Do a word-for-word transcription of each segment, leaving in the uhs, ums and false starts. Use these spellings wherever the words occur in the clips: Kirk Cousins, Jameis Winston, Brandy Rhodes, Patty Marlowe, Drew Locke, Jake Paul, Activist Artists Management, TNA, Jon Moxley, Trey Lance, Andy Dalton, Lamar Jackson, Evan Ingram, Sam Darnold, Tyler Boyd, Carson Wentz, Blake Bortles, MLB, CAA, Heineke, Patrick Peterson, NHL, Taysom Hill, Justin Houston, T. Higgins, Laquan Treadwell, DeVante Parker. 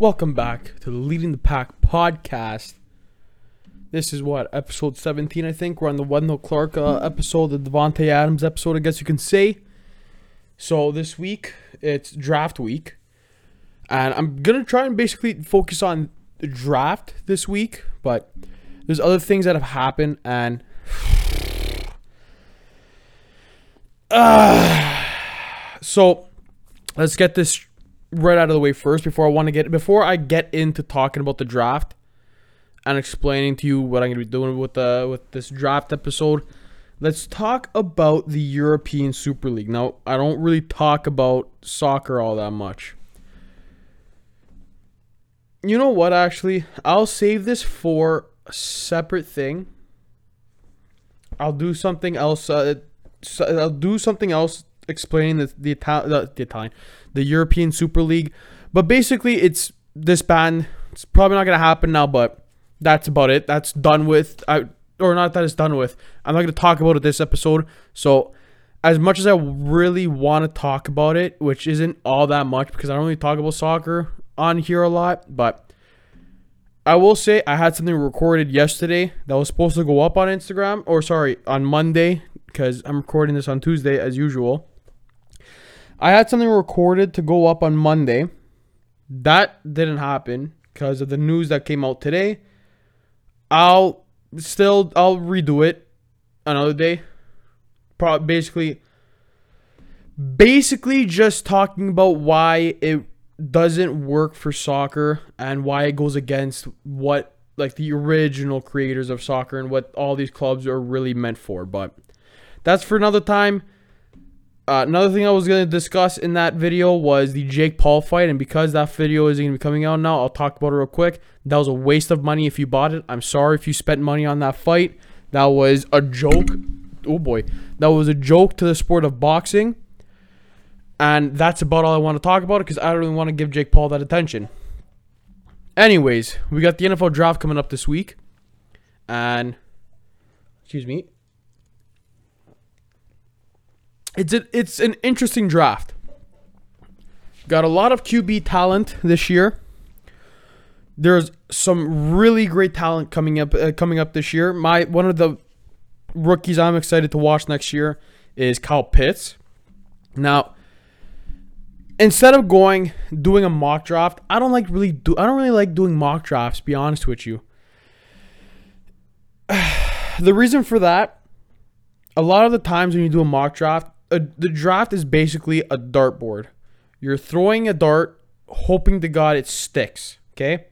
Welcome back to the Leading the Pack podcast. This is what, episode seventeen, I think. We're on the Wendell Clark uh, episode, the Davante Adams episode, I guess you can say. So this week, it's draft week. And I'm going to try and basically focus on the draft this week. But there's other things that have happened. And uh, so let's get this right out of the way first before I want to get before I get into talking about the draft and explaining to you what I'm going to be doing with the with this draft episode. Let's talk about the European Super League. Now, I don't really talk about soccer all that much. You know what, actually? I'll save this for a separate thing. I'll do something else uh, I'll do something else explaining the the, Itali- the the Italian, the European Super League. But basically, it's this band. It's probably not gonna happen now, but that's about it. That's done with. I or not that it's done with. I'm not gonna talk about it this episode. So, as much as I really want to talk about it, which isn't all that much because I don't really talk about soccer on here a lot, but I will say I had something recorded yesterday that was supposed to go up on Instagram, or sorry, on Monday, because I'm recording this on Tuesday as usual. I had something recorded to go up on Monday. That didn't happen because of the news that came out today. I'll still, I'll redo it another day. Pro- basically, basically just talking about why it doesn't work for soccer and why it goes against what, like, the original creators of soccer and what all these clubs are really meant for. But that's for another time. Uh, another thing I was going to discuss in that video was the Jake Paul fight. And because that video isn't going to be coming out now, I'll talk about it real quick. That was a waste of money if you bought it. I'm sorry if you spent money on that fight. That was a joke. Oh, boy. That was a joke to the sport of boxing. And that's about all I want to talk about it because I don't really want to give Jake Paul that attention. Anyways, we got the N F L draft coming up this week. And, excuse me. It's a, it's an interesting draft. Got a lot of Q B talent this year. There's some really great talent coming up uh, coming up this year. My one of the rookies I'm excited to watch next year is Kyle Pitts. Now, instead of going doing a mock draft, I don't like really do I don't really like doing mock drafts, to be honest with you. The reason for that, a lot of the times when you do a mock draft, A, the draft is basically a dartboard. You're throwing a dart, hoping to God it sticks, okay?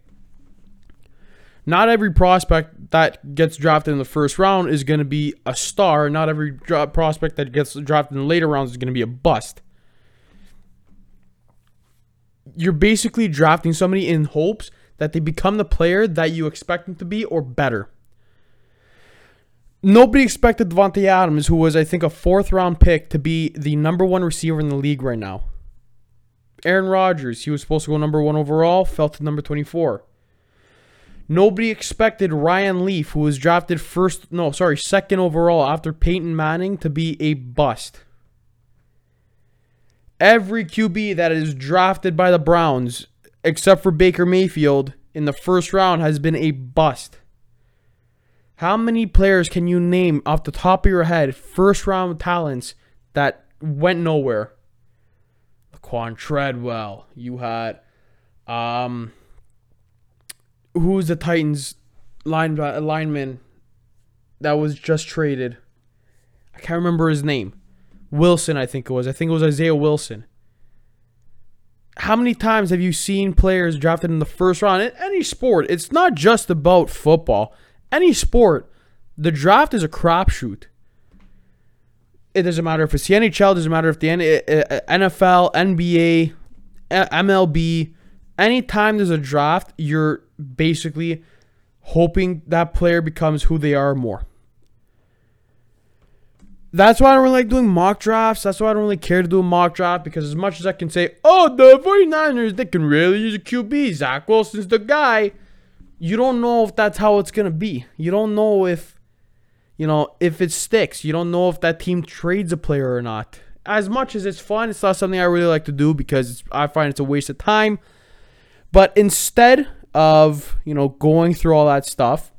Not every prospect that gets drafted in the first round is going to be a star. Not every dra- prospect that gets drafted in the later rounds is going to be a bust. You're basically drafting somebody in hopes that they become the player that you expect them to be or better. Nobody expected Davante Adams, who was, I think, a fourth-round pick, to be the number one receiver in the league right now. Aaron Rodgers, he was supposed to go number one overall, fell to number twenty-four. Nobody expected Ryan Leaf, who was drafted first, no, sorry, second overall after Peyton Manning, to be a bust. Every Q B that is drafted by the Browns, except for Baker Mayfield, in the first round has been a bust. How many players can you name off the top of your head, first-round talents, that went nowhere? Laquan Treadwell. You had, um, who's the Titans line, lineman that was just traded? I can't remember his name. Wilson, I think it was. I think it was Isaiah Wilson. How many times have you seen players drafted in the first round? In any sport, it's not just about football. Any sport, the draft is a crapshoot. It doesn't matter if it's the N H L, it doesn't matter if the N F L, N B A, M L B. Anytime there's a draft, you're basically hoping that player becomes who they are more. That's why I don't really like doing mock drafts. That's why I don't really care to do a mock draft, because as much as I can say, oh, the 49ers, they can really use a Q B. Zach Wilson's the guy. You don't know if that's how it's going to be. You don't know if, you know, if it sticks. You don't know if that team trades a player or not. As much as it's fun, it's not something I really like to do because I find it's a waste of time. But instead of, you know, going through all that stuff,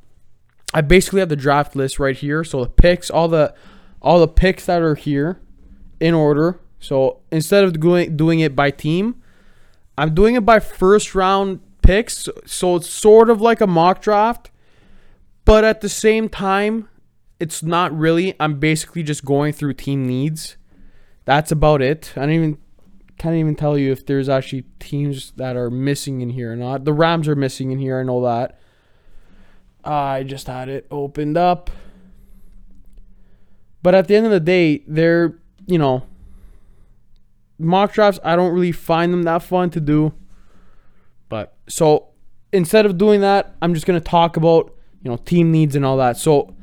I basically have the draft list right here. So the picks, all the all the picks that are here in order. So instead of doing doing it by team, I'm doing it by first round picks. So it's sort of like a mock draft, but at the same time, it's not really. I'm basically just going through team needs. That's about it. I don't even can't even tell you if there's actually teams that are missing in here or not. The Rams are missing in here. I know that. I just had it opened up. But at the end of the day, they're, you know, mock drafts, I don't really find them that fun to do. But so instead of doing that, I'm just going to talk about, you know, team needs and all that. So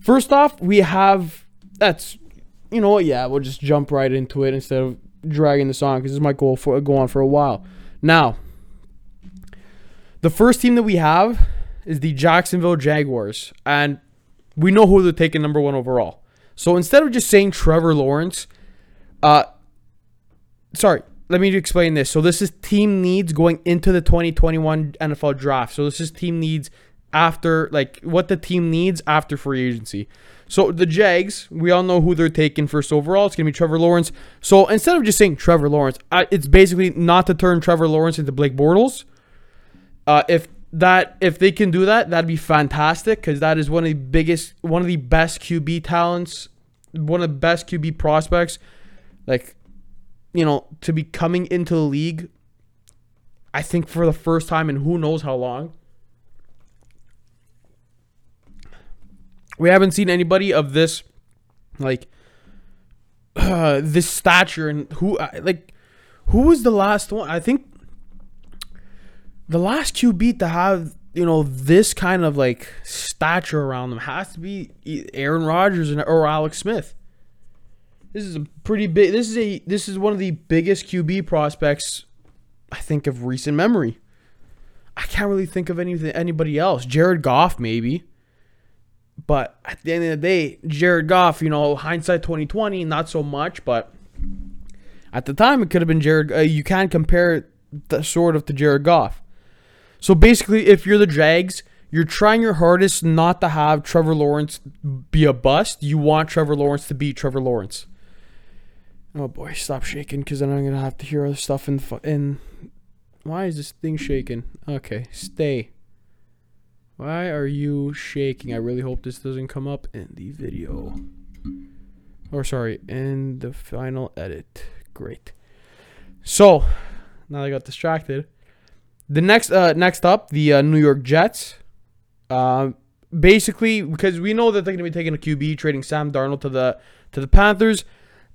first off, we have, that's, you know what, yeah, we'll just jump right into it instead of dragging this on because this might go, for, go on for a while. Now, the first team that we have is the Jacksonville Jaguars. And we know who they're taking number one overall. So instead of just saying Trevor Lawrence, uh, sorry, let me explain this. So this is team needs going into the twenty twenty-one N F L draft. So this is team needs after, like, what the team needs after free agency. So the Jags, we all know who they're taking first overall. It's going to be Trevor Lawrence. So instead of just saying Trevor Lawrence, I, it's basically not to turn Trevor Lawrence into Blake Bortles. Uh, if that, if they can do that, that'd be fantastic because that is one of the biggest, one of the best Q B talents, one of the best Q B prospects, like, you know, to be coming into the league, I think for the first time in who knows how long. We haven't seen anybody of this, like, uh, this stature. And who, like, who was the last one? I think the last Q B to have, you know, this kind of, like, stature around them has to be Aaron Rodgers or Alex Smith. This is a pretty big, this is a, this is one of the biggest Q B prospects, I think, of recent memory. I can't really think of anything, anybody else. Jared Goff, maybe. But at the end of the day, Jared Goff, you know, hindsight twenty twenty, not so much. But at the time, it could have been Jared. Uh, you can compare the sort of to Jared Goff. So basically, if you're the Jags, you're trying your hardest not to have Trevor Lawrence be a bust. You want Trevor Lawrence to be Trevor Lawrence. Oh boy, stop shaking, because then I'm gonna have to hear other stuff in. In why is this thing shaking? Okay, stay. Why are you shaking? I really hope this doesn't come up in the video. Or sorry, in the final edit. Great. So, now I got distracted. The next uh, next up, the uh, New York Jets. Uh, basically, because we know that they're going to be taking a Q B, trading Sam Darnold to the to the Panthers.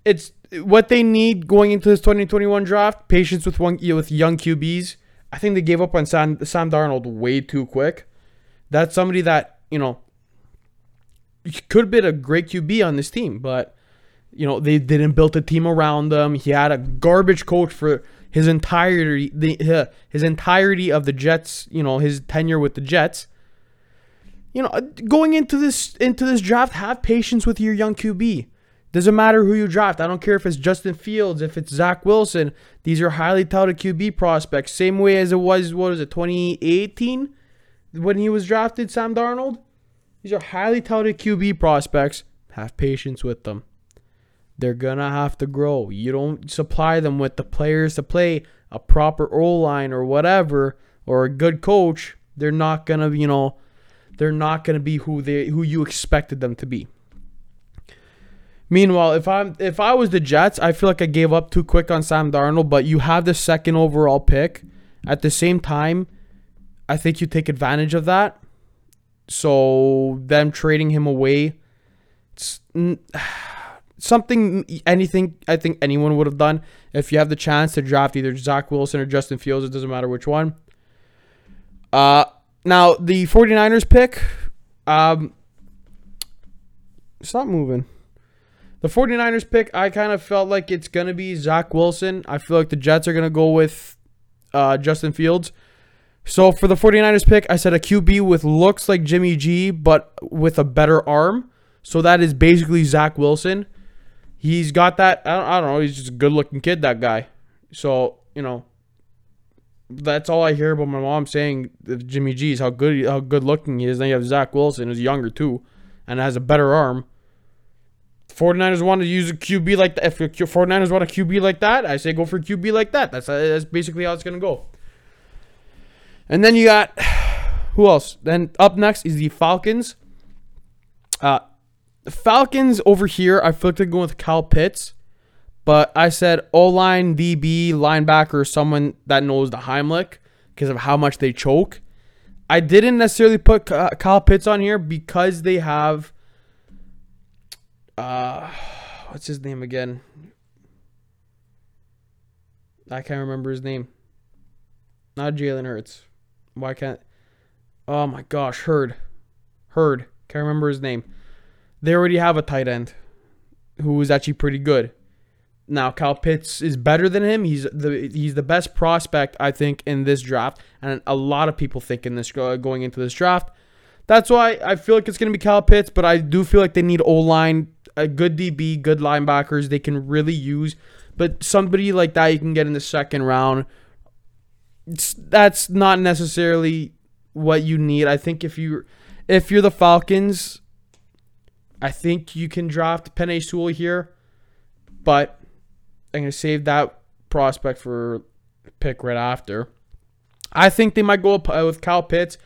It's what they need going into this twenty twenty-one draft. Patience with one with young Q Bs. I think they gave up on Sam, Sam Darnold way too quick. That's somebody that, you know, could have been a great Q B on this team. But, you know, they didn't build a team around him. He had a garbage coach for his entirety the, his entirety of the Jets, you know, his tenure with the Jets. You know, going into this into this draft, have patience with your young Q B. Doesn't matter who you draft. I don't care if it's Justin Fields, if it's Zach Wilson. These are highly touted Q B prospects. Same way as it was, what was it, twenty eighteen? When he was drafted, Sam Darnold, these are highly touted Q B prospects. Have patience with them. They're going to have to grow. You don't supply them with the players to play a proper O-line or whatever, or a good coach. They're not going to, you know, they're not going to be who they who you expected them to be. Meanwhile, if I'm if I was the Jets, I feel like I gave up too quick on Sam Darnold, but you have the second overall pick. At the same time, I think you take advantage of that. So them trading him away, it's something, anything I think anyone would have done. If you have the chance to draft either Zach Wilson or Justin Fields, it doesn't matter which one. Uh, now, the 49ers pick, um, it's not moving. The 49ers pick, I kind of felt like it's going to be Zach Wilson. I feel like the Jets are going to go with uh, Justin Fields. So, for the 49ers pick, I said a Q B with looks like Jimmy G, but with a better arm. So, that is basically Zach Wilson. He's got that. I don't, I don't know. He's just a good-looking kid, that guy. So, you know, that's all I hear about my mom saying that Jimmy G's how good how good looking he is. Then you have Zach Wilson, who's younger too, and has a better arm. 49ers want to use a Q B like that. If the 49ers want a Q B like that, I say go for a Q B like that. That's that's basically how it's gonna go. And then you got who else? Then up next is the Falcons. Uh, the Falcons over here, I feel like they're going with Kyle Pitts. But I said O-line, D B, linebacker, someone that knows the Heimlich because of how much they choke. I didn't necessarily put Kyle Pitts on here because they have, uh, what's his name again? I can't remember his name. Not Jalen Hurts. Why can't, oh my gosh, Hurd. Hurd. Can't remember his name. They already have a tight end who is actually pretty good. Now, Kyle Pitts is better than him. He's the he's the best prospect, I think, in this draft. And a lot of people think in this uh, going into this draft. That's why I feel like it's going to be Kyle Pitts. But I do feel like they need O-line, a good D B, good linebackers they can really use. But somebody like that you can get in the second round. It's, that's not necessarily what you need. I think if you if you're the Falcons, I think you can draft Penei Sewell here. But I'm going to save that prospect for pick right after. I think they might go up with Kyle Pitts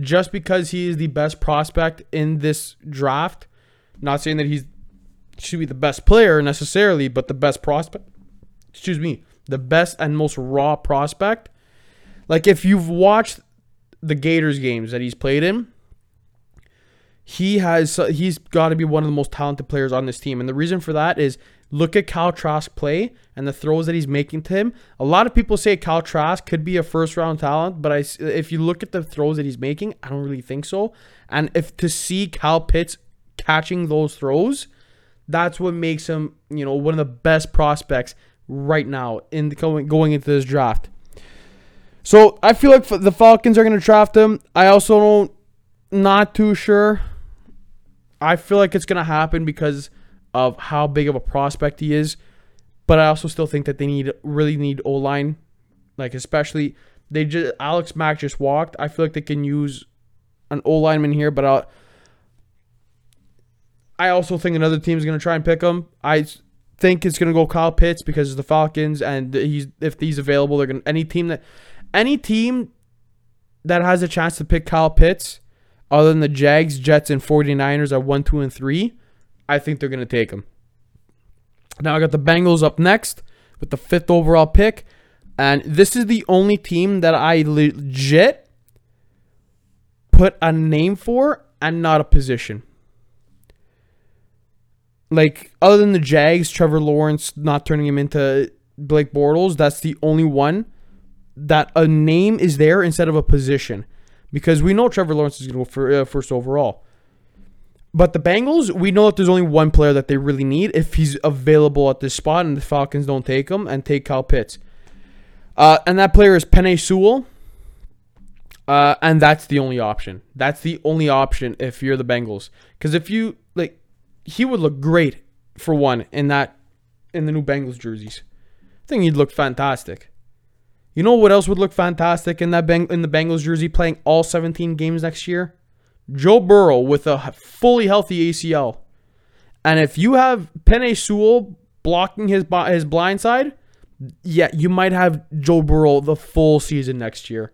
just because he is the best prospect in this draft. Not saying that he should be the best player necessarily, but the best prospect. Excuse me. The best and most raw prospect. Like if you've watched the Gators games that he's played in, he has he's got to be one of the most talented players on this team. And the reason for that is look at Kyle Trask play and the throws that he's making to him. A lot of people say Kyle Trask could be a first-round talent, but I, if you look at the throws that he's making, I don't really think so. And if to see Kyle Pitts catching those throws, that's what makes him, you know, one of the best prospects right now in the, going, going into this draft. So I feel like the Falcons are going to draft him. I also don't, not too sure. I feel like it's going to happen because of how big of a prospect he is, but I also still think that they need really need O-line, like especially they just Alex Mack just walked. I feel like they can use an O-lineman here, but I'll, I also think another team is going to try and pick him. I think it's going to go Kyle Pitts because it's the Falcons, and he's if he's available, they're going any team that any team that has a chance to pick Kyle Pitts, other than the Jags, Jets, and 49ers at one, two, and three. I think they're going to take him. Now I got the Bengals up next with the fifth overall pick. And this is the only team that I legit put a name for and not a position. Like, other than the Jags, Trevor Lawrence not turning him into Blake Bortles, that's the only one that a name is there instead of a position. Because we know Trevor Lawrence is going to go for, uh, first overall. But the Bengals, we know that there's only one player that they really need if he's available at this spot and the Falcons don't take him and take Kyle Pitts. Uh, and that player is Penei Sewell. Uh, and that's the only option. That's the only option if you're the Bengals. Because if you, like, he would look great, for one, in that, in the new Bengals jerseys. I think he'd look fantastic. You know what else would look fantastic in that Beng- in the Bengals jersey playing all seventeen games next year? Joe Burrow with a fully healthy A C L. And if you have Penei Sewell blocking his his blind side, yeah, you might have Joe Burrow the full season next year.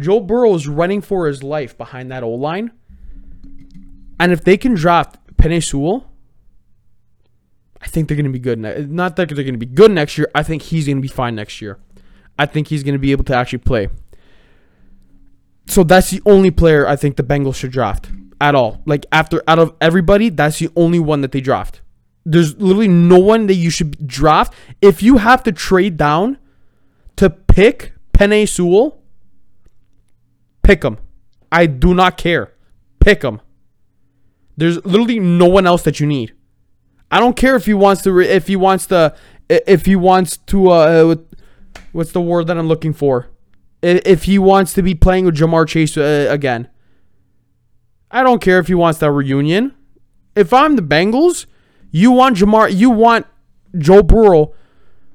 Joe Burrow is running for his life behind that O-line. And if they can draft Penei Sewell, I think they're going to be good. Ne- Not that they're going to be good next year. I think he's going to be fine next year. I think he's going to be able to actually play. So that's the only player I think the Bengals should draft at all. Like, after out of everybody, that's the only one that they draft. There's literally no one that you should draft. If you have to trade down to pick Penei Sewell, pick him. I do not care. Pick him. There's literally no one else that you need. I don't care if he wants to. If he wants to. If he wants to. Uh, what's the word that I'm looking for? If he wants to be playing with Ja'Marr Chase uh, again. I don't care if he wants that reunion. If I'm the Bengals, you want Ja'Marr, you want Joe Burrow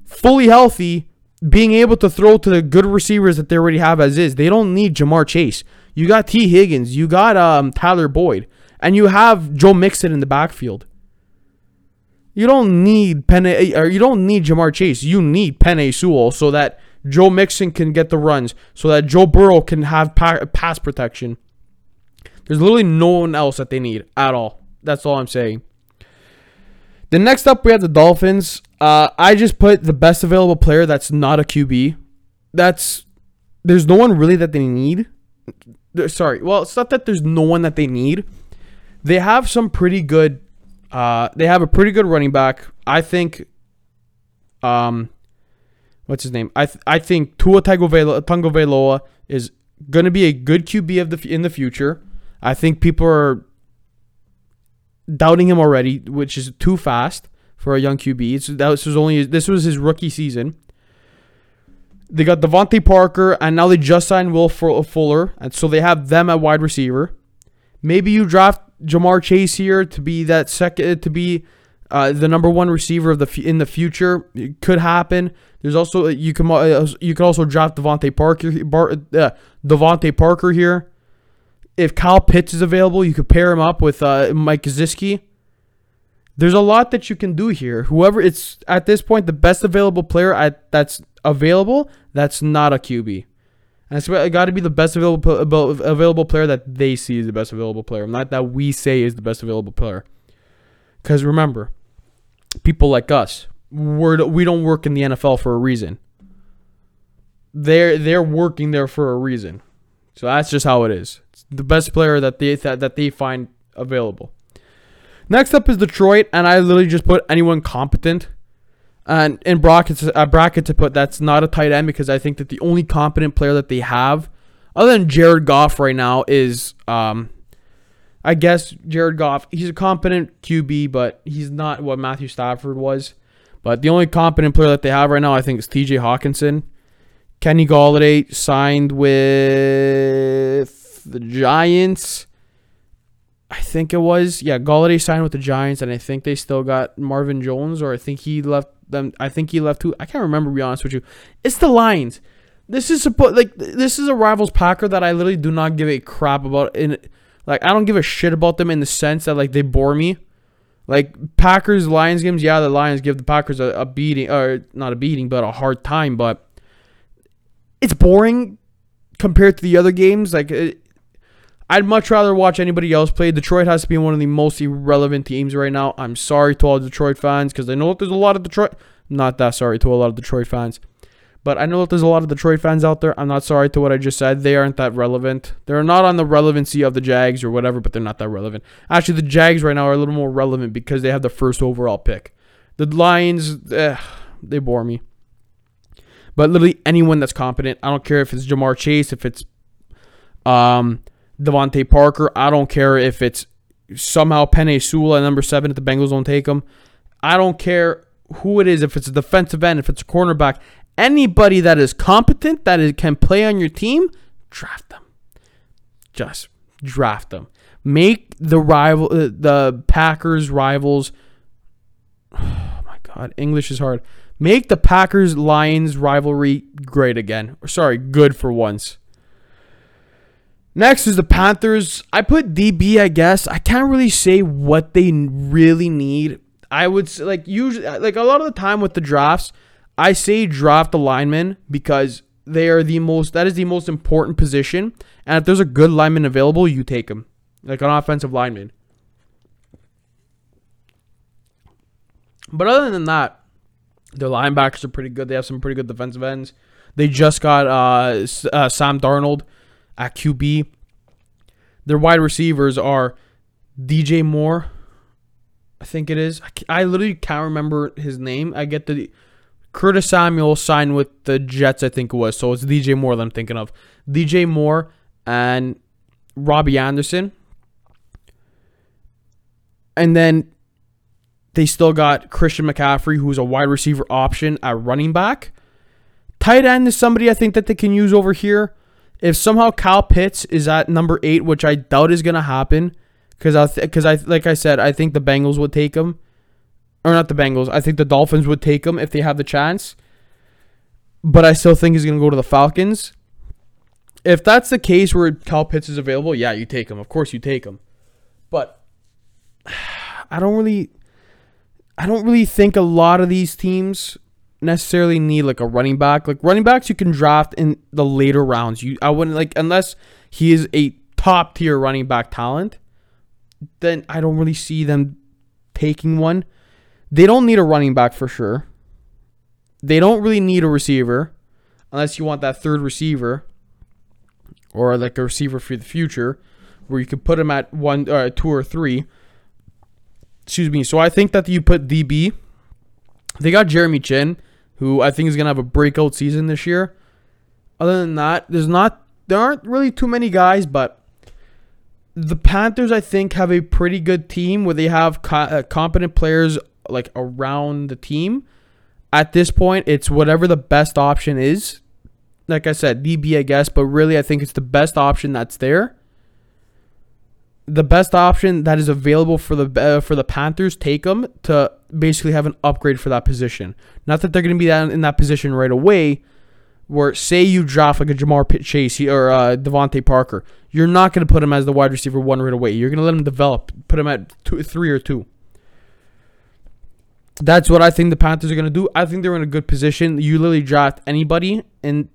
fully healthy being able to throw to the good receivers that they already have as is. They don't need Ja'Marr Chase. You got T. Higgins. You got um, Tyler Boyd. And you have Joe Mixon in the backfield. You don't need Penei, or you don't need Ja'Marr Chase. You need Penei Sewell so that Joe Mixon can get the runs, so that Joe Burrow can have pa- pass protection. There's literally no one else that they need at all. That's all I'm saying. The next up, we have the Dolphins. Uh, I just put the best available player that's not a Q B. That's there's no one really that they need. They're, sorry, well, it's not that there's no one that they need. They have some pretty good. Uh, they have a pretty good running back. I think. Um, what's his name? I th- I think Tua Tagovailoa is going to be a good Q B of the f- in the future. I think people are doubting him already, which is too fast for a young Q B. It's, that was, this was only this was his rookie season. They got DeVante Parker, and now they just signed Will Fuller, and so they have them at wide receiver. Maybe you draft Ja'Marr Chase here to be that second, to be uh, the number one receiver of the f- in the future. It could happen. There's also you can uh, you can also draft DeVante Parker, Bar, uh, DeVante Parker here. If Kyle Pitts is available, you could pair him up with uh, Mike Gesicki. There's a lot that you can do here. Whoever it's at this point, the best available player at, that's available, that's not a Q B. And it's got to be the best available available player that they see is the best available player, not that we say is the best available player. Because remember, people like us, we're, we don't work in the N F L for a reason. They're they're working there for a reason. So that's just how it is. It's the best player that they that, that they find available. Next up is Detroit, and I literally just put anyone competent. And in brackets, a bracket to put that's not a tight end because I think that the only competent player that they have, other than Jared Goff right now, is, um, I guess, Jared Goff. He's a competent Q B, but he's not what Matthew Stafford was. But the only competent player that they have right now, I think, is T J Hawkinson. Kenny Galladay signed with the Giants. I think it was. Yeah, Galladay signed with the Giants, and I think they still got Marvin Jones, or I think he left them. I think he left who? I can't remember, to be honest with you. It's the Lions. This is supposed like this is a rivals Packer that I literally do not give a crap about. In like, I don't give a shit about them in the sense that like they bore me. Like Packers Lions games, yeah, the Lions give the Packers a, a beating, or not a beating, but a hard time. But it's boring compared to the other games. Like. It, I'd much rather watch anybody else play. Detroit has to be one of the most irrelevant teams right now. I'm sorry to all Detroit fans because I know that there's a lot of Detroit... Not that sorry to a lot of Detroit fans. But I know that there's a lot of Detroit fans out there. I'm not sorry to what I just said. They aren't that relevant. They're not on the relevancy of the Jags or whatever, but they're not that relevant. Actually, the Jags right now are a little more relevant because they have the first overall pick. The Lions, eh, they bore me. But literally anyone that's competent. I don't care if it's Ja'Marr Chase, if it's... um. DeVante Parker. I don't care if it's somehow Penei Sewell at number seven if the Bengals don't take him. I don't care who it is, if it's a defensive end, if it's a cornerback. Anybody that is competent, that is, can play on your team, draft them. Just draft them. Make the rival, uh, the Packers rivals. Oh my God, English is hard. Make the Packers-Lions rivalry great again. Or sorry, good for once. Next is the Panthers. I put D B, I guess. I can't really say what they really need. I would say, like, usually, like, a lot of the time with the drafts, I say draft the linemen because they are the most, that is the most important position. And if there's a good lineman available, you take him, like an offensive lineman. But other than that, their linebackers are pretty good. They have some pretty good defensive ends. They just got uh, uh, Sam Darnold at Q B. Their wide receivers are D J Moore, I think it is. I, I literally can't remember his name. I get the Curtis Samuel signed with the Jets, I think it was. So it's D J Moore that I'm thinking of. D J Moore and Robbie Anderson. And then they still got Christian McCaffrey, who's a wide receiver option at running back. Tight end is somebody I think that they can use over here. If somehow Kyle Pitts is at number eight, which I doubt is going to happen, because I, because th- I, like I said, I think the Bengals would take him, or not the Bengals. I think the Dolphins would take him if they have the chance. but I still think he's going to go to the Falcons. If that's the case where Kyle Pitts is available, yeah, you take him. Of course you take him. But I don't really I don't really think a lot of these teams necessarily need like a running back. Like running backs you can draft in the later rounds. You I wouldn't like unless he is a top tier running back talent, then I don't really see them taking one. They don't need a running back for sure. They don't really need a receiver unless you want that third receiver or like a receiver for the future where you could put him at one, uh, two or three. Excuse me. So I think that you put D B. They got Jeremy Chinn, who I think is going to have a breakout season this year. Other than that, there's not, there aren't really too many guys, but the Panthers, I think, have a pretty good team where they have co- uh, competent players like around the team. At this point, it's whatever the best option is. Like I said, D B, I guess, but really I think it's the best option that's there. The best option that is available for the uh, for the Panthers, take them to basically have an upgrade for that position. Not that they're going to be that in that position right away, where say you draft like a Ja'Marr Chase or uh, DeVante Parker. You're not going to put him as the wide receiver one right away. You're going to let him develop, put him at two, three or two. That's what I think the Panthers are going to do. I think they're in a good position. You literally draft anybody in,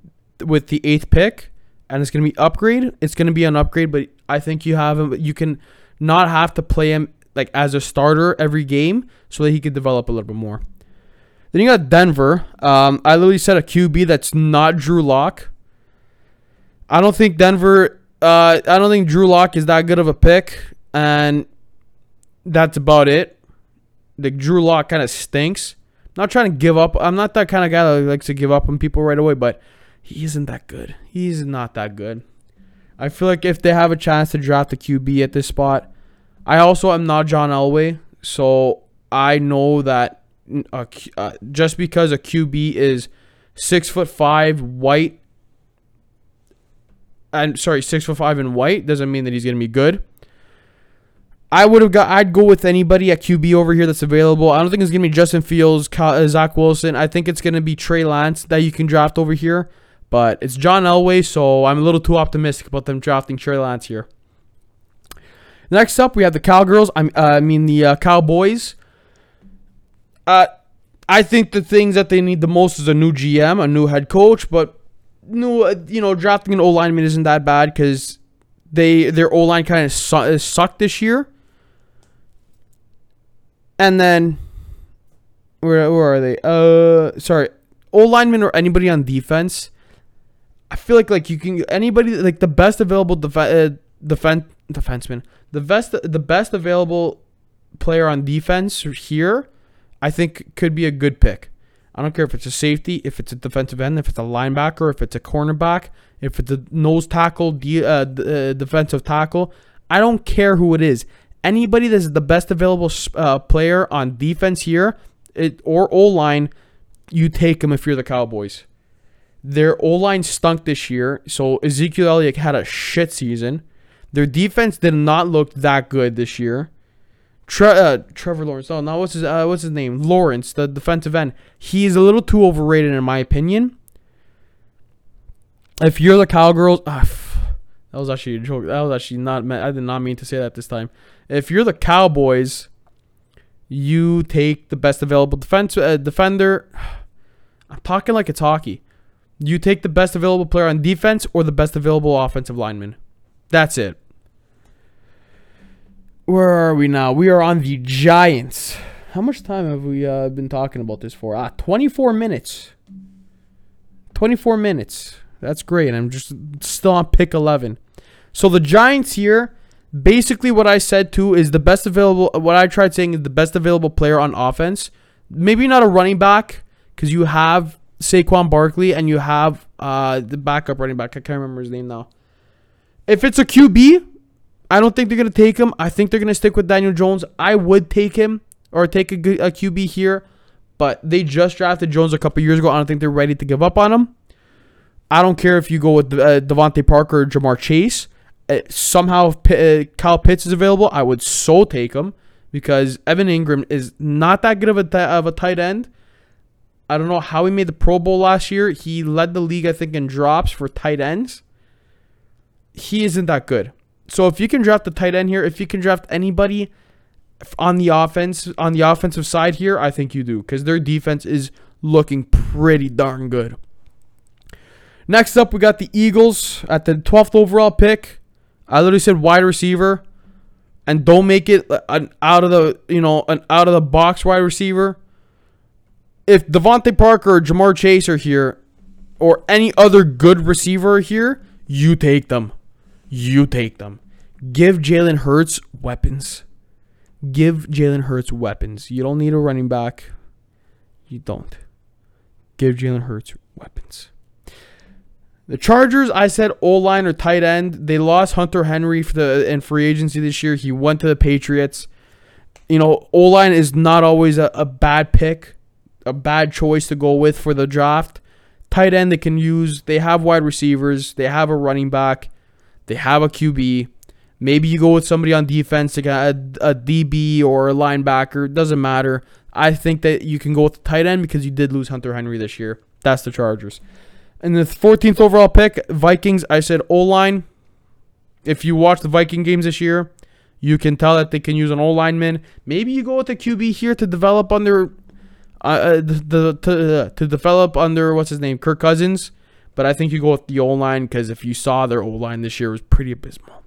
with the eighth pick, and it's going to be upgrade. It's going to be an upgrade, but I think you have him. You can not have to play him like as a starter every game so that he could develop a little bit more. Then you got Denver. Um, I literally said a Q B that's not Drew Locke. I don't think Denver, uh, I don't think Drew Locke is that good of a pick. And that's about it. Like Drew Locke kind of stinks. I'm not trying to give up. I'm not that kind of guy that likes to give up on people right away, but he isn't that good. He's not that good. I feel like if they have a chance to draft a Q B at this spot, I also am not John Elway. So I know that. Uh, uh, just because a Q B is six foot five white, and sorry, six foot five and white doesn't mean that he's gonna be good. I would have got. I'd go with anybody at Q B over here that's available. I don't think it's gonna be Justin Fields, Kyle, Zach Wilson. I think it's gonna be Trey Lance that you can draft over here. But it's John Elway, so I'm a little too optimistic about them drafting Trey Lance here. Next up, we have the Cowgirls. I, uh, I mean the uh, Cowboys. Uh, I think the things that they need the most is a new G M, a new head coach, but new, uh, you know, drafting an O-lineman isn't that bad because they their O-line kind of su- sucked this year. And then, where where are they? Uh, sorry, O-lineman or anybody on defense. I feel like like you can anybody like the best available def- uh, defen- defenseman, the best the best available player on defense here. I think could be a good pick. I don't care if it's a safety, if it's a defensive end, if it's a linebacker, if it's a cornerback, if it's a nose tackle, de- uh, d- uh, defensive tackle. I don't care who it is. Anybody that's the best available uh, player on defense here it, or O-line, you take them if you're the Cowboys. Their O-line stunk this year, so Ezekiel Elliott had a shit season. Their defense did not look that good this year. Tre- uh, Trevor Lawrence. Oh, no, what's his uh, what's his name? Lawrence, the defensive end. He is a little too overrated in my opinion. If you're the Cowgirls, ah, pff, that was actually a joke. That was actually not. I did not mean to say that this time. If you're the Cowboys, you take the best available defense uh, defender. I'm talking like it's hockey. You take the best available player on defense or the best available offensive lineman. That's it. Where are we now? We are on the Giants. How much time have we uh, been talking about this for? Ah, twenty-four minutes. twenty-four minutes. That's great. I'm just still on pick eleven. So the Giants here, basically what I said too is the best available, what I tried saying is the best available player on offense. Maybe not a running back because you have Saquon Barkley and you have uh, the backup running back. I can't remember his name now. If it's a Q B... I don't think they're going to take him. I think they're going to stick with Daniel Jones. I would take him or take a, a Q B here, but they just drafted Jones a couple years ago. I don't think they're ready to give up on him. I don't care if you go with uh, DeVante Parker or Ja'Marr Chase. Uh, somehow, if P- uh, Kyle Pitts is available, I would so take him because Evan Ingram is not that good of a, th- of a tight end. I don't know how he made the Pro Bowl last year. He led the league, I think, in drops for tight ends. He isn't that good. So if you can draft the tight end here, if you can draft anybody on the offense, on the offensive side here, I think you do, because their defense is looking pretty darn good. Next up, we got the Eagles at the twelfth overall pick. I literally said wide receiver, and don't make it an out of the, you know, an out of the box wide receiver. If DeVante Parker or Ja'Marr Chase are here, or any other good receiver here, you take them. You take them. Give Jalen Hurts weapons. Give Jalen Hurts weapons. You don't need a running back. You don't. Give Jalen Hurts weapons. The Chargers, I said O-line or tight end. They lost Hunter Henry for the in free agency this year. He went to the Patriots. You know, O-line is not always a, a bad pick, a bad choice to go with for the draft. Tight end they can use. They have wide receivers. They have a running back. They have a Q B. Maybe you go with somebody on defense, like a, a D B or a linebacker. Doesn't matter. I think that you can go with the tight end because you did lose Hunter Henry this year. That's the Chargers. And the fourteenth overall pick, Vikings, I said O-line. If you watch the Viking games this year, you can tell that they can use an O-lineman. Maybe you go with the Q B here to develop under uh, the to, uh, to develop under what's his name, Kirk Cousins. But I think you go with the O-line because if you saw their O-line this year, it was pretty abysmal.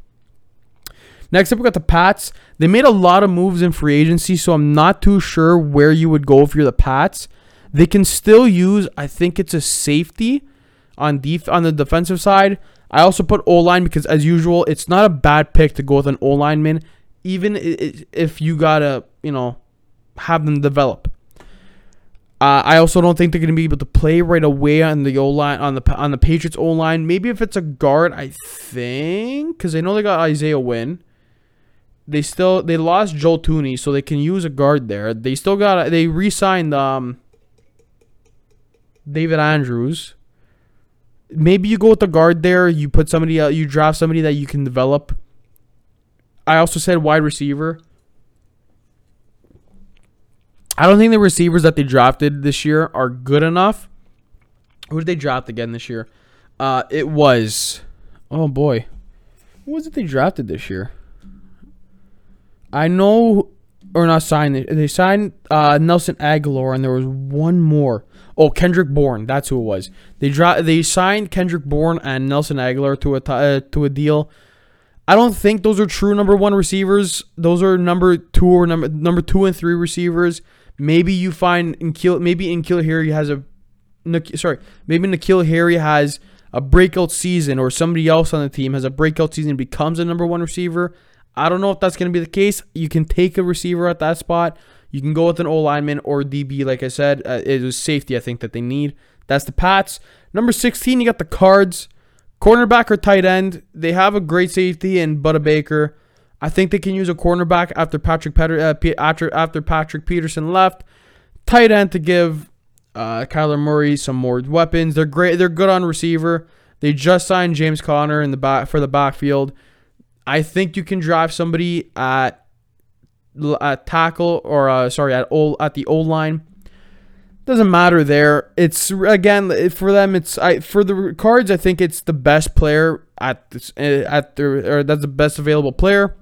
Next up, we got the Pats. They made a lot of moves in free agency, so I'm not too sure where you would go if you're the Pats. They can still use, I think it's a safety on def- on the defensive side. I also put O-line because, as usual, it's not a bad pick to go with an O-lineman, even if you got to, you know, have them develop. Uh, I also don't think they're going to be able to play right away on the O-line, on the on the Patriots O-line. Maybe if it's a guard, I think, because I know they got Isaiah Wynn. They still they lost Joe Thuney, so they can use a guard there. They still got they re-signed um, David Andrews. Maybe you go with the guard there. You put somebody uh, you draft somebody that you can develop. I also said wide receiver. I don't think the receivers that they drafted this year are good enough. Who did they draft again this year? Uh, it was... Oh, boy. Who was it they drafted this year? I know... Or not signed. They signed uh, Nelson Agholor, and there was one more. Oh, Kendrick Bourne. That's who it was. They dra- They signed Kendrick Bourne and Nelson Agholor to a, t- uh, to a deal. I don't think those are true number one receivers. Those are number two or number number two and three receivers. Maybe you find N'Keal, maybe N'Keal Harry has a, sorry, maybe N'Keal Harry has a breakout season, or somebody else on the team has a breakout season and becomes a number one receiver. I don't know if that's going to be the case. You can take a receiver at that spot. You can go with an O-lineman or D B, like I said. Uh, it was safety, I think, that they need. That's the Pats. Number sixteen, you got the Cards. Cornerback or tight end. They have a great safety in Budda Baker. I think they can use a cornerback after Patrick Petter, uh, P- after, after Patrick Peterson left. Tight end to give uh, Kyler Murray some more weapons. They're great. They're good on receiver. They just signed James Conner in the back for the backfield. I think you can drive somebody at, at tackle or uh, sorry at o, at the O line. Doesn't matter there. It's again for them. It's I for the Cards. I think it's the best player at this, at their or that's the best available player.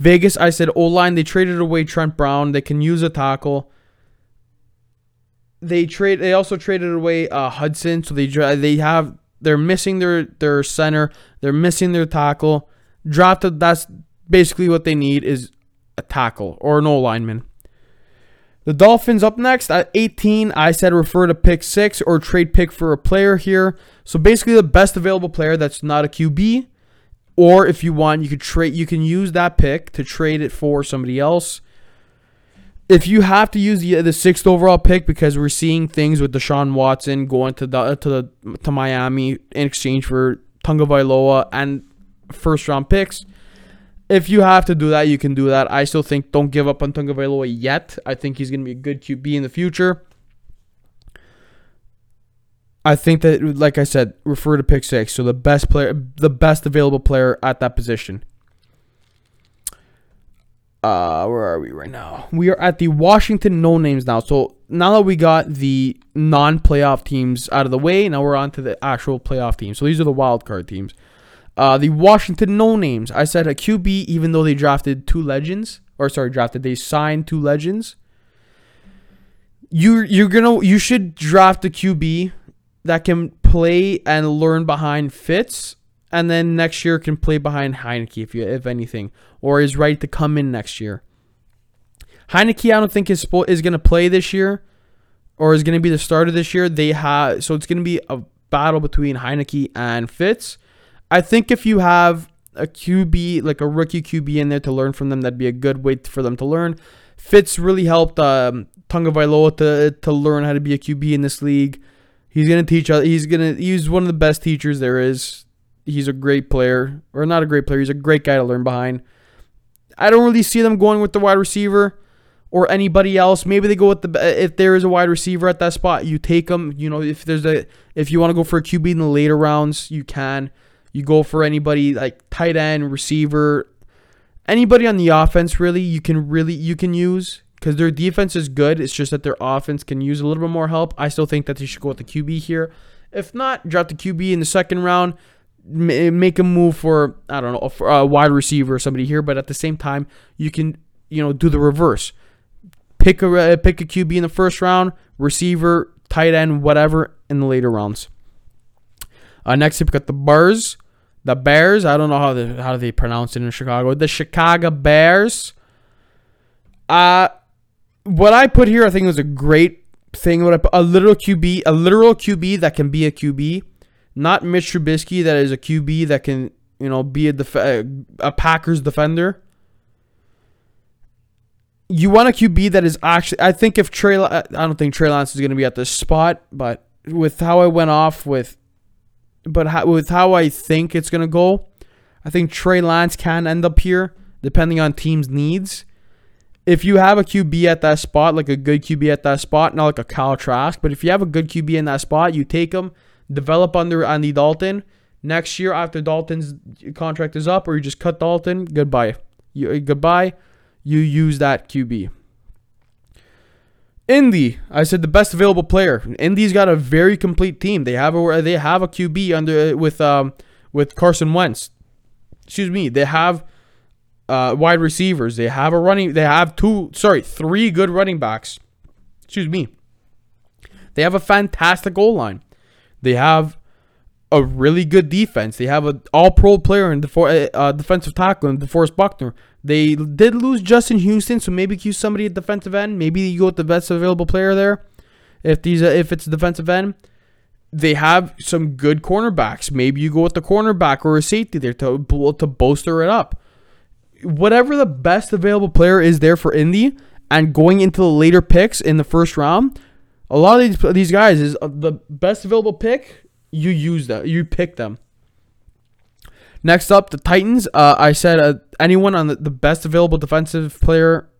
Vegas, I said O-line. They traded away Trent Brown. They can use a tackle. They trade. They also traded away uh, Hudson. So they they have they're missing their their center. They're missing their tackle. Drafted. That's basically what they need is a tackle or an O-lineman. The Dolphins up next at eighteen. I said refer to pick six or trade pick for a player here. So basically the best available player that's not a Q B, or if you want, you could trade. You can use that pick to trade it for somebody else. If you have to use the, the sixth overall pick because we're seeing things with Deshaun Watson going to the, to the, to Miami in exchange for Tagovailoa and first round picks. If you have to do that, you can do that. I still think don't give up on Tagovailoa yet. I think he's going to be a good Q B in the future. I think that, like I said, refer to pick six. So the best player, the best available player at that position. Uh, where are we right now? We are at the Washington no-names now. So now that we got the non-playoff teams out of the way, now we're on to the actual playoff teams. So these are the wildcard teams. Uh, the Washington no-names. I said a Q B, even though they drafted two legends. Or sorry, drafted. They signed two legends. You you're gonna you should draft a Q B that can play and learn behind Fitz, and then next year can play behind Heineke if you if anything, or is ready to come in next year. Heineke, I don't think is is gonna play this year, or is gonna be the starter this year. They have so it's gonna be a battle between Heineke and Fitz. I think if you have a Q B, like a rookie Q B in there to learn from them, that'd be a good way for them to learn. Fitz really helped um, Tagovailoa to to learn how to be a Q B in this league. He's gonna teach. He's gonna. He's one of the best teachers there is. He's a great player, or not a great player. He's a great guy to learn behind. I don't really see them going with the wide receiver or anybody else. Maybe they go with the if there is a wide receiver at that spot, you take them. You know, if there's a if you want to go for a Q B in the later rounds, you can. You go for anybody like tight end, receiver, anybody on the offense really you can really you can use because their defense is good. It's just that their offense can use a little bit more help. I still think that they should go with the Q B here. If not, drop the Q B in the second round. Make a move for I don't know for a wide receiver or somebody here. But at the same time, you can you know do the reverse. Pick a pick a Q B in the first round, receiver, tight end, whatever in the later rounds. Uh, next up, we got the Bears. The Bears. I don't know how they, how they pronounce it in Chicago. The Chicago Bears. Uh, what I put here, I think, was a great thing. What I put, a literal Q B. A literal Q B that can be a Q B. Not Mitch Trubisky that is a Q B that can, you know, be a, def- a Packers defender. You want a Q B that is actually... I think if Trey... I don't think Trey Lance is going to be at this spot. But with how I went off with... But how, with how I think it's going to go, I think Trey Lance can end up here, depending on teams' needs. If you have a Q B at that spot, like a good Q B at that spot, not like a Kyle Trask, but if you have a good Q B in that spot, you take him, develop under Andy Dalton. Next year, after Dalton's contract is up, or you just cut Dalton, goodbye. You, goodbye. You use that Q B. Indy, I said the best available player. Indy's got a very complete team. They have a they have a Q B under with um with Carson Wentz. Excuse me. They have uh wide receivers. They have a running. They have two sorry three good running backs. Excuse me. They have a fantastic goal line. They have a really good defense. They have an All Pro player in the uh, defensive tackle in DeForest Buckner. They did lose Justin Houston, so maybe use somebody at defensive end. Maybe you go with the best available player there. If these, uh, if it's defensive end, they have some good cornerbacks. Maybe you go with the cornerback or a safety there to to bolster it up. Whatever the best available player is there for Indy, and going into the later picks in the first round, a lot of these these guys is the best available pick. You use that. You pick them. Next up, the Titans. Uh, I said uh, anyone on the, the best available defensive player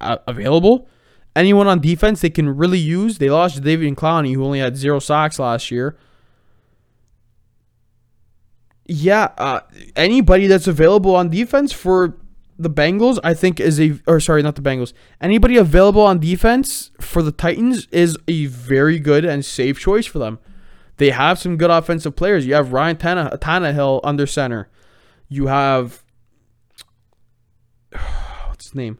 uh, available. Anyone on defense they can really use. They lost David Clowney, who only had zero sacks last year. Yeah, uh, anybody that's available on defense for the Bengals, I think is a... Or sorry, not the Bengals. Anybody available on defense for the Titans is a very good and safe choice for them. They have some good offensive players. You have Ryan Tannehill, Tannehill under center. You have what's his name?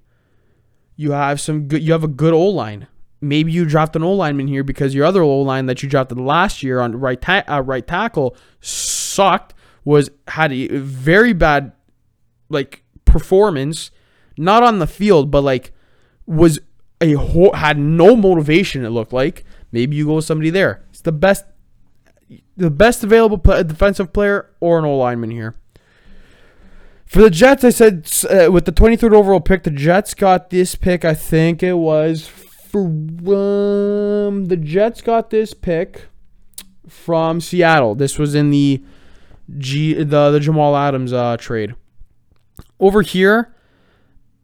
You have some good. You have a good O line. Maybe you draft an O lineman here because your other O line that you drafted last year on right ta- uh, right tackle sucked. Was had a very bad like performance, not on the field, but like was a ho- had no motivation. It looked like maybe you go with somebody there. It's the best. The best available play, defensive player or an O-lineman here. For the Jets, I said uh, with the twenty-third overall pick, the Jets got this pick. I think it was from... The Jets got this pick from Seattle. This was in the G, the, the Jamal Adams uh, trade. Over here,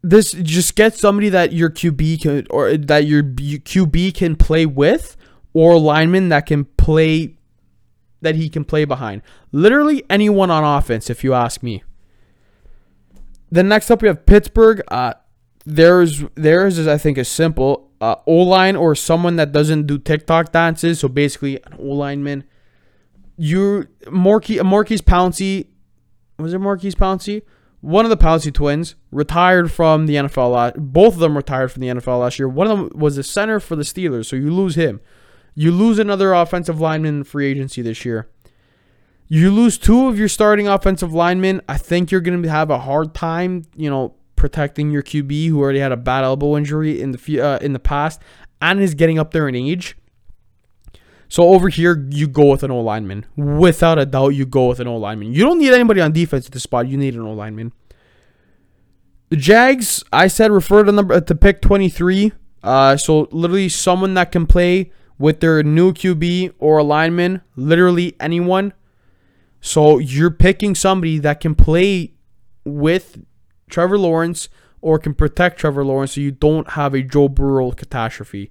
this just get somebody that your Q B can, or that your Q B can play with or lineman that can play... that he can play behind. Literally anyone on offense, if you ask me. Then next up, we have Pittsburgh. Uh, There's, there's is, I think, a simple uh, O-line or someone that doesn't do TikTok dances. So basically, an O-lineman. You Marquise Pouncey, was it Marquise Pouncey? One of the Pouncey twins retired from the N F L. Last, both of them retired from the N F L last year. One of them was the center for the Steelers, so you lose him. You lose another offensive lineman in free agency this year. You lose two of your starting offensive linemen. I think you're going to have a hard time, you know, protecting your Q B who already had a bad elbow injury in the uh, in the past and is getting up there in age. So over here, you go with an O-lineman. Without a doubt, you go with an O-lineman. You don't need anybody on defense at this spot. You need an O-lineman. The Jags, I said, refer to number to pick twenty-three. Uh, so literally someone that can play with their new Q B or a lineman, literally anyone. So you're picking somebody that can play with Trevor Lawrence or can protect Trevor Lawrence, so you don't have a Joe Burrow catastrophe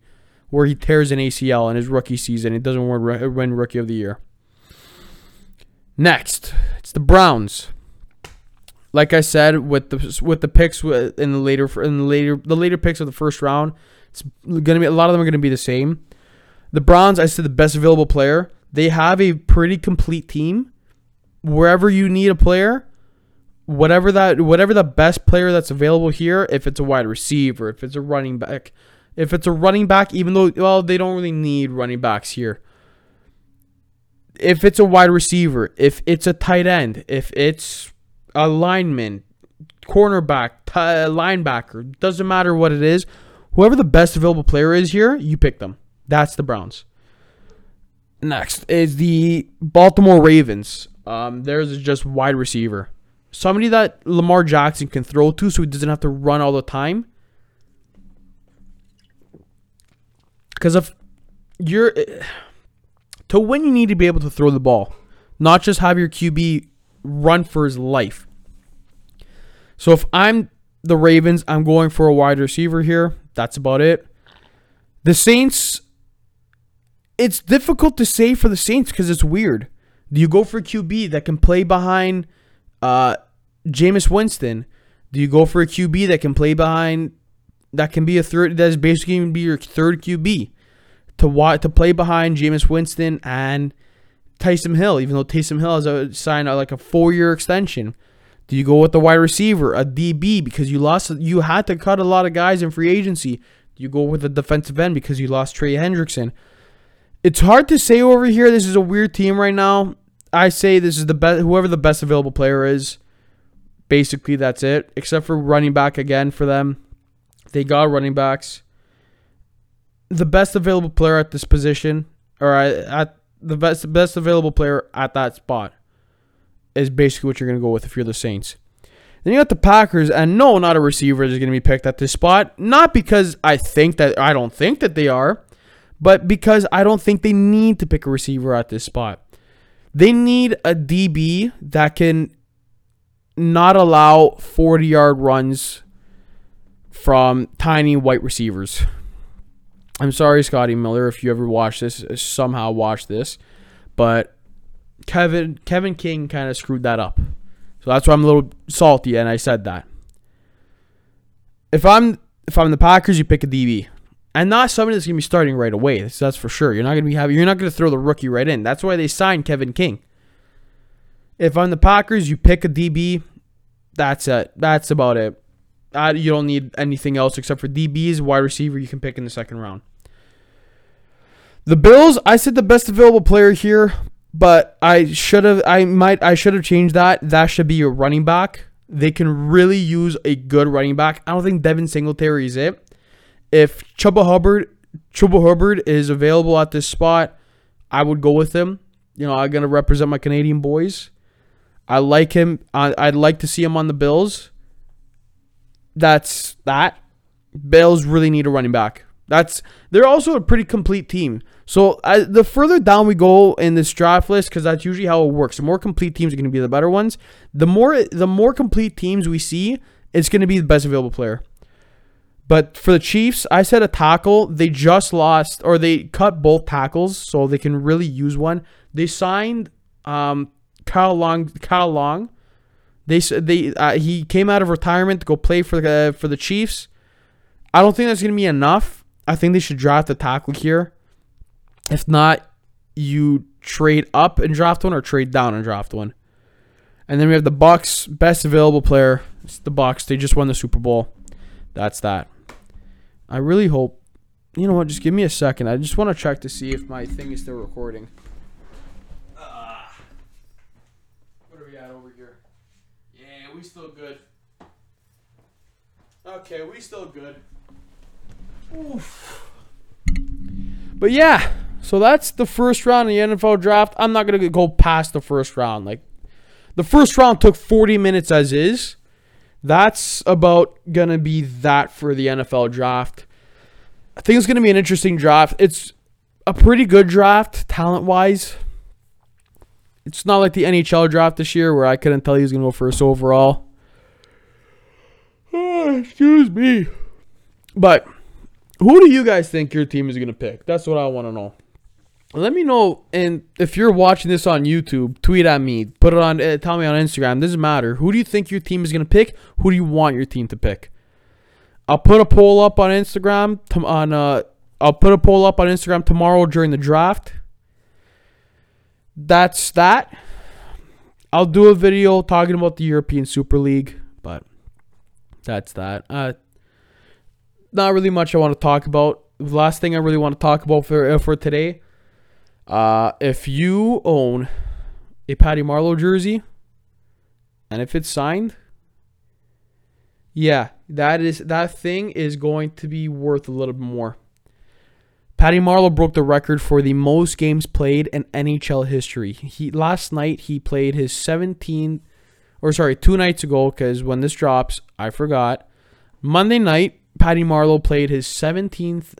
where he tears an A C L in his rookie season. It doesn't win Rookie of the Year. Next, it's the Browns. Like I said, with the with the picks in the later in the later the later picks of the first round, it's gonna be a lot of them are gonna be the same. The Browns, I said, the best available player. They have a pretty complete team. Wherever you need a player, whatever that whatever the best player that's available here, if it's a wide receiver, if it's a running back. If it's a running back, even though, well, they don't really need running backs here. If it's a wide receiver, if it's a tight end, if it's a lineman, cornerback, t- linebacker, doesn't matter what it is. Whoever the best available player is here, you pick them. That's the Browns. Next is the Baltimore Ravens. Um, theirs is just wide receiver. Somebody that Lamar Jackson can throw to so he doesn't have to run all the time. Because if you're to win, you need to be able to throw the ball, not just have your Q B run for his life. So if I'm the Ravens, I'm going for a wide receiver here. That's about it. The Saints, it's difficult to say for the Saints because it's weird. Do you go for a Q B that can play behind uh, Jameis Winston? Do you go for a Q B that can play behind? That can be a third. That's basically going to be your third Q B to watch, to play behind Jameis Winston and Taysom Hill. Even though Taysom Hill has a, signed a, like a four-year extension, do you go with the wide receiver, a D B, because you lost? You had to cut a lot of guys in free agency. Do you go with a defensive end because you lost Trey Hendrickson? It's hard to say over here. This is a weird team right now. I say this is the best. Whoever the best available player is, basically that's it. Except for running back again for them. They got running backs. The best available player at this position, or at the best best available player at that spot, is basically what you're going to go with if you're the Saints. Then you got the Packers, and no, not a receiver is going to be picked at this spot. Not because I think that I don't think that they are, but because I don't think they need to pick a receiver at this spot. They need a D B that can not allow forty-yard runs from tiny white receivers. I'm sorry, Scotty Miller, if you ever watch this, somehow watch this, but Kevin Kevin King kind of screwed that up. So that's why I'm a little salty, and I said that. If I'm if I'm the Packers, you pick a D B, and not somebody that's gonna be starting right away. That's, that's for sure. You're not gonna be having. You're not gonna throw the rookie right in. That's why they signed Kevin King. If I'm the Packers, you pick a D B. That's it. That's about it. Uh, you don't need anything else except for D Bs, wide receiver you can pick in the second round. The Bills, I said the best available player here, but I should have I might I should have changed that. That should be your running back. They can really use a good running back. I don't think Devin Singletary is it. If Chuba Hubbard Chuba Hubbard is available at this spot, I would go with him. You know, I'm gonna represent my Canadian boys. I like him. I, I'd like to see him on the Bills. That's that. Bills really need a running back. That's they're also a pretty complete team. So I, the further down we go in this draft list, because that's usually how it works. The more complete teams are going to be the better ones. The more the more complete teams we see, it's going to be the best available player. But for the Chiefs, I said a tackle. They just lost or they cut both tackles, so they can really use one. They signed um, Kyle Long. Kyle Long. They they uh, he came out of retirement to go play for the uh, for the Chiefs. I don't think that's going to be enough. I think they should draft a tackle here. If not, you trade up and draft one, or trade down and draft one. And then we have the Bucs, best available player. It's the Bucs. They just won the Super Bowl. That's that. I really hope. You know what? Just give me a second. I just want to check to see if my thing is still recording. Uh, what are we at over here? Yeah, we still good. Okay, we still good. Oof. But yeah, so that's the first round of the N F L draft. I'm not going to go past the first round. Like, the first round took forty minutes as is. That's about going to be that for the N F L draft. I think it's going to be an interesting draft. It's a pretty good draft, talent-wise. It's not like the N H L draft this year where I couldn't tell you who's going to go first overall. Oh, excuse me. But who do you guys think your team is going to pick? That's what I want to know. Let me know, and if you're watching this on YouTube, tweet at me. Put it on, tell me on Instagram. It doesn't matter. Who do you think your team is going to pick? Who do you want your team to pick? I'll put a poll up on Instagram on uh, I'll put a poll up on Instagram tomorrow during the draft. That's that. I'll do a video talking about the European Super League, but that's that. Uh, not really much I want to talk about. The last thing I really want to talk about for uh, for today, uh, if you own a Patty Marlowe jersey, and if it's signed, yeah. That is that thing is going to be worth a little bit more. Patty Marlowe broke the record for the most games played in N H L history. He last night he played his seventeen, or sorry, two nights ago, because when this drops, I forgot. Monday night, Patty Marlowe played his seventeenth,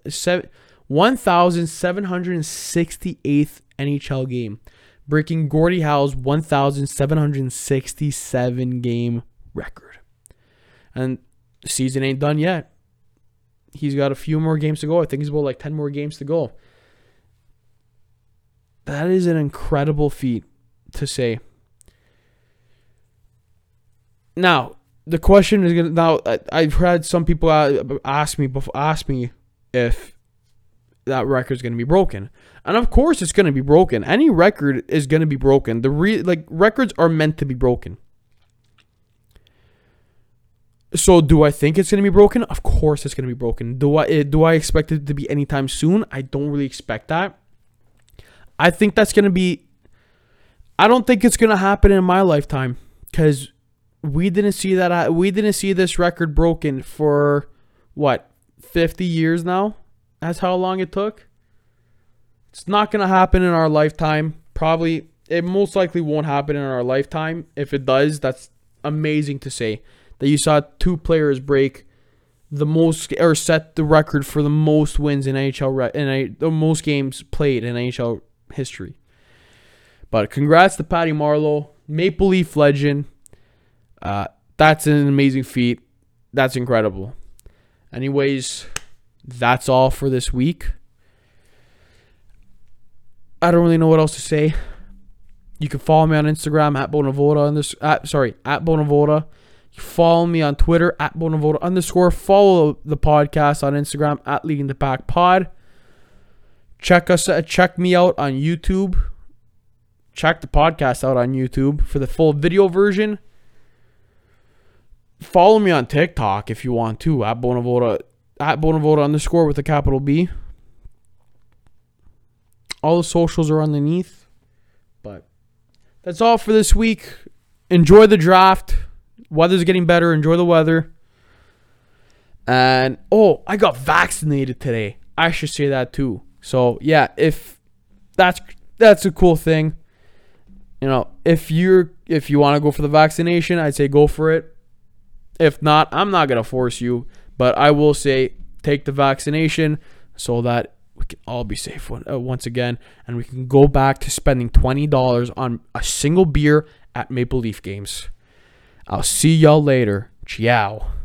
one thousand seven hundred sixty-eighth N H L game, breaking Gordie Howe's one thousand seven hundred sixty-seven game record. And the season ain't done yet. He's got a few more games to go. I think he's about like ten more games to go. That is an incredible feat to say. Now, the question is going to... Now, I, I've had some people ask me, ask me if that record is going to be broken. And of course it's going to be broken. Any record is going to be broken. The re, like records are meant to be broken. So do I think it's going to be broken? Of course it's going to be broken. Do I do I expect it to be anytime soon? I don't really expect that. I think that's going to be... I don't think it's going to happen in my lifetime, because we didn't see that. We didn't see this record broken for, what, fifty years now? That's how long it took? It's not going to happen in our lifetime. Probably, it most likely won't happen in our lifetime. If it does, that's amazing to say. That you saw two players break the most, or set the record for the most wins in N H L, in the most games played in N H L history. But congrats to Patty Marlowe, Maple Leaf legend. Uh, that's an amazing feat. That's incredible. Anyways, that's all for this week. I don't really know what else to say. You can follow me on Instagram at Bonavoda. On this, at, sorry, at Bonavoda. Follow me on Twitter at Bonavoda underscore. Follow the podcast on Instagram at Leading the Pack Pod. Check us, check me out on YouTube. Check the podcast out on YouTube for the full video version. Follow me on TikTok if you want to at Bonavoda at Bonavoda underscore with a capital B. All the socials are underneath. But that's all for this week. Enjoy the draft. Weather's getting better. Enjoy the weather. And, oh, I got vaccinated today. I should say that too. So, yeah, if that's that's a cool thing. You know, if you're if you want to go for the vaccination, I'd say go for it. If not, I'm not going to force you. But I will say take the vaccination so that we can all be safe once again. And we can go back to spending twenty dollars on a single beer at Maple Leaf games. I'll see y'all later. Ciao.